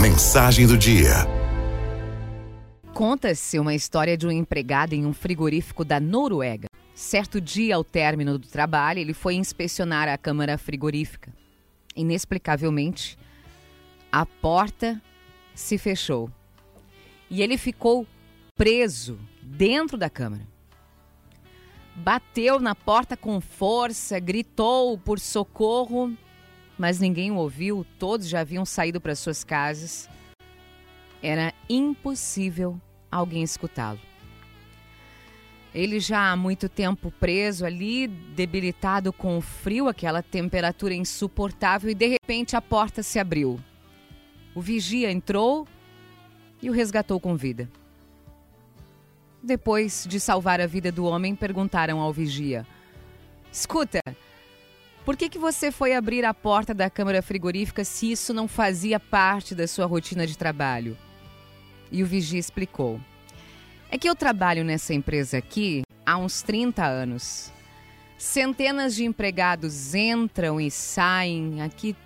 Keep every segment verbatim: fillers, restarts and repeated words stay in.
Mensagem do dia. Conta-se uma história de um empregado em um frigorífico da Noruega. Certo dia, ao término do trabalho, ele foi inspecionar a câmara frigorífica. Inexplicavelmente, a porta se fechou e ele ficou preso dentro da câmara. Bateu na porta com força, gritou por socorro, mas ninguém o ouviu, todos já haviam saído para suas casas. Era impossível alguém escutá-lo. Ele já há muito tempo preso ali, debilitado com o frio, aquela temperatura insuportável, e de repente a porta se abriu. O vigia entrou e o resgatou com vida. Depois de salvar a vida do homem, perguntaram ao vigia: "Escuta, por que que você foi abrir a porta da câmara frigorífica se isso não fazia parte da sua rotina de trabalho?" E o vigia explicou: "É que eu trabalho nessa empresa aqui há uns trinta anos. Centenas de empregados entram e saem aqui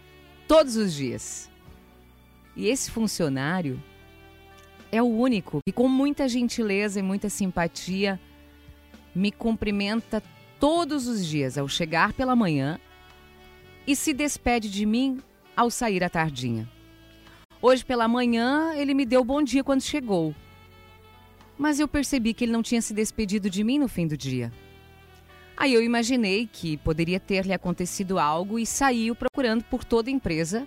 todos os dias. E esse funcionário é o único que, com muita gentileza e muita simpatia, me cumprimenta todos os dias ao chegar pela manhã e se despede de mim ao sair à tardinha. Hoje pela manhã ele me deu bom dia quando chegou, mas eu percebi que ele não tinha se despedido de mim no fim do dia. Aí eu imaginei que poderia ter-lhe acontecido algo e saí o procurando por toda a empresa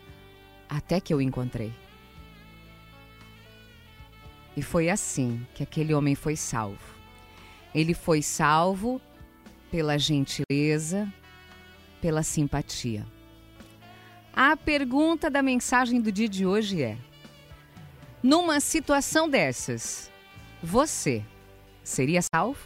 até que eu o encontrei." E foi assim que aquele homem foi salvo. Ele foi salvo pela gentileza, pela simpatia. A pergunta da mensagem do dia de hoje é: numa situação dessas, você seria salvo?